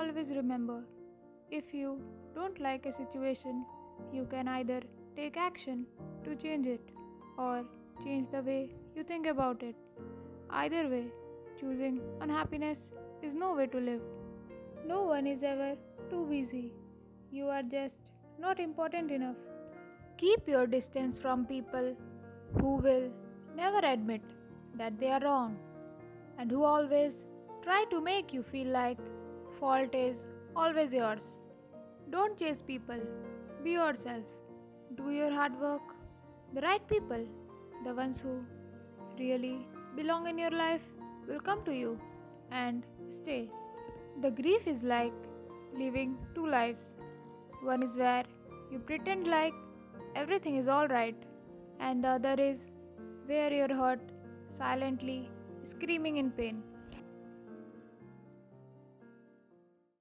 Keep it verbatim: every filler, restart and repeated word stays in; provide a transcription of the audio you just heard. always remember, if you don't like a situation, you can either take action to change it or change the way you think about it. Either way, choosing unhappiness is no way to live. No one is ever too busy. You are just not important enough. Keep your distance from people who will never admit that they are wrong and who always try to make you feel like fault is always yours. Don't chase people. Be yourself. Do your hard work. The right people, the ones who really belong in your life, will come to you and stay. The grief is like living two lives. One is where you pretend like everything is alright, and the other is where you're hurt, silently screaming in pain.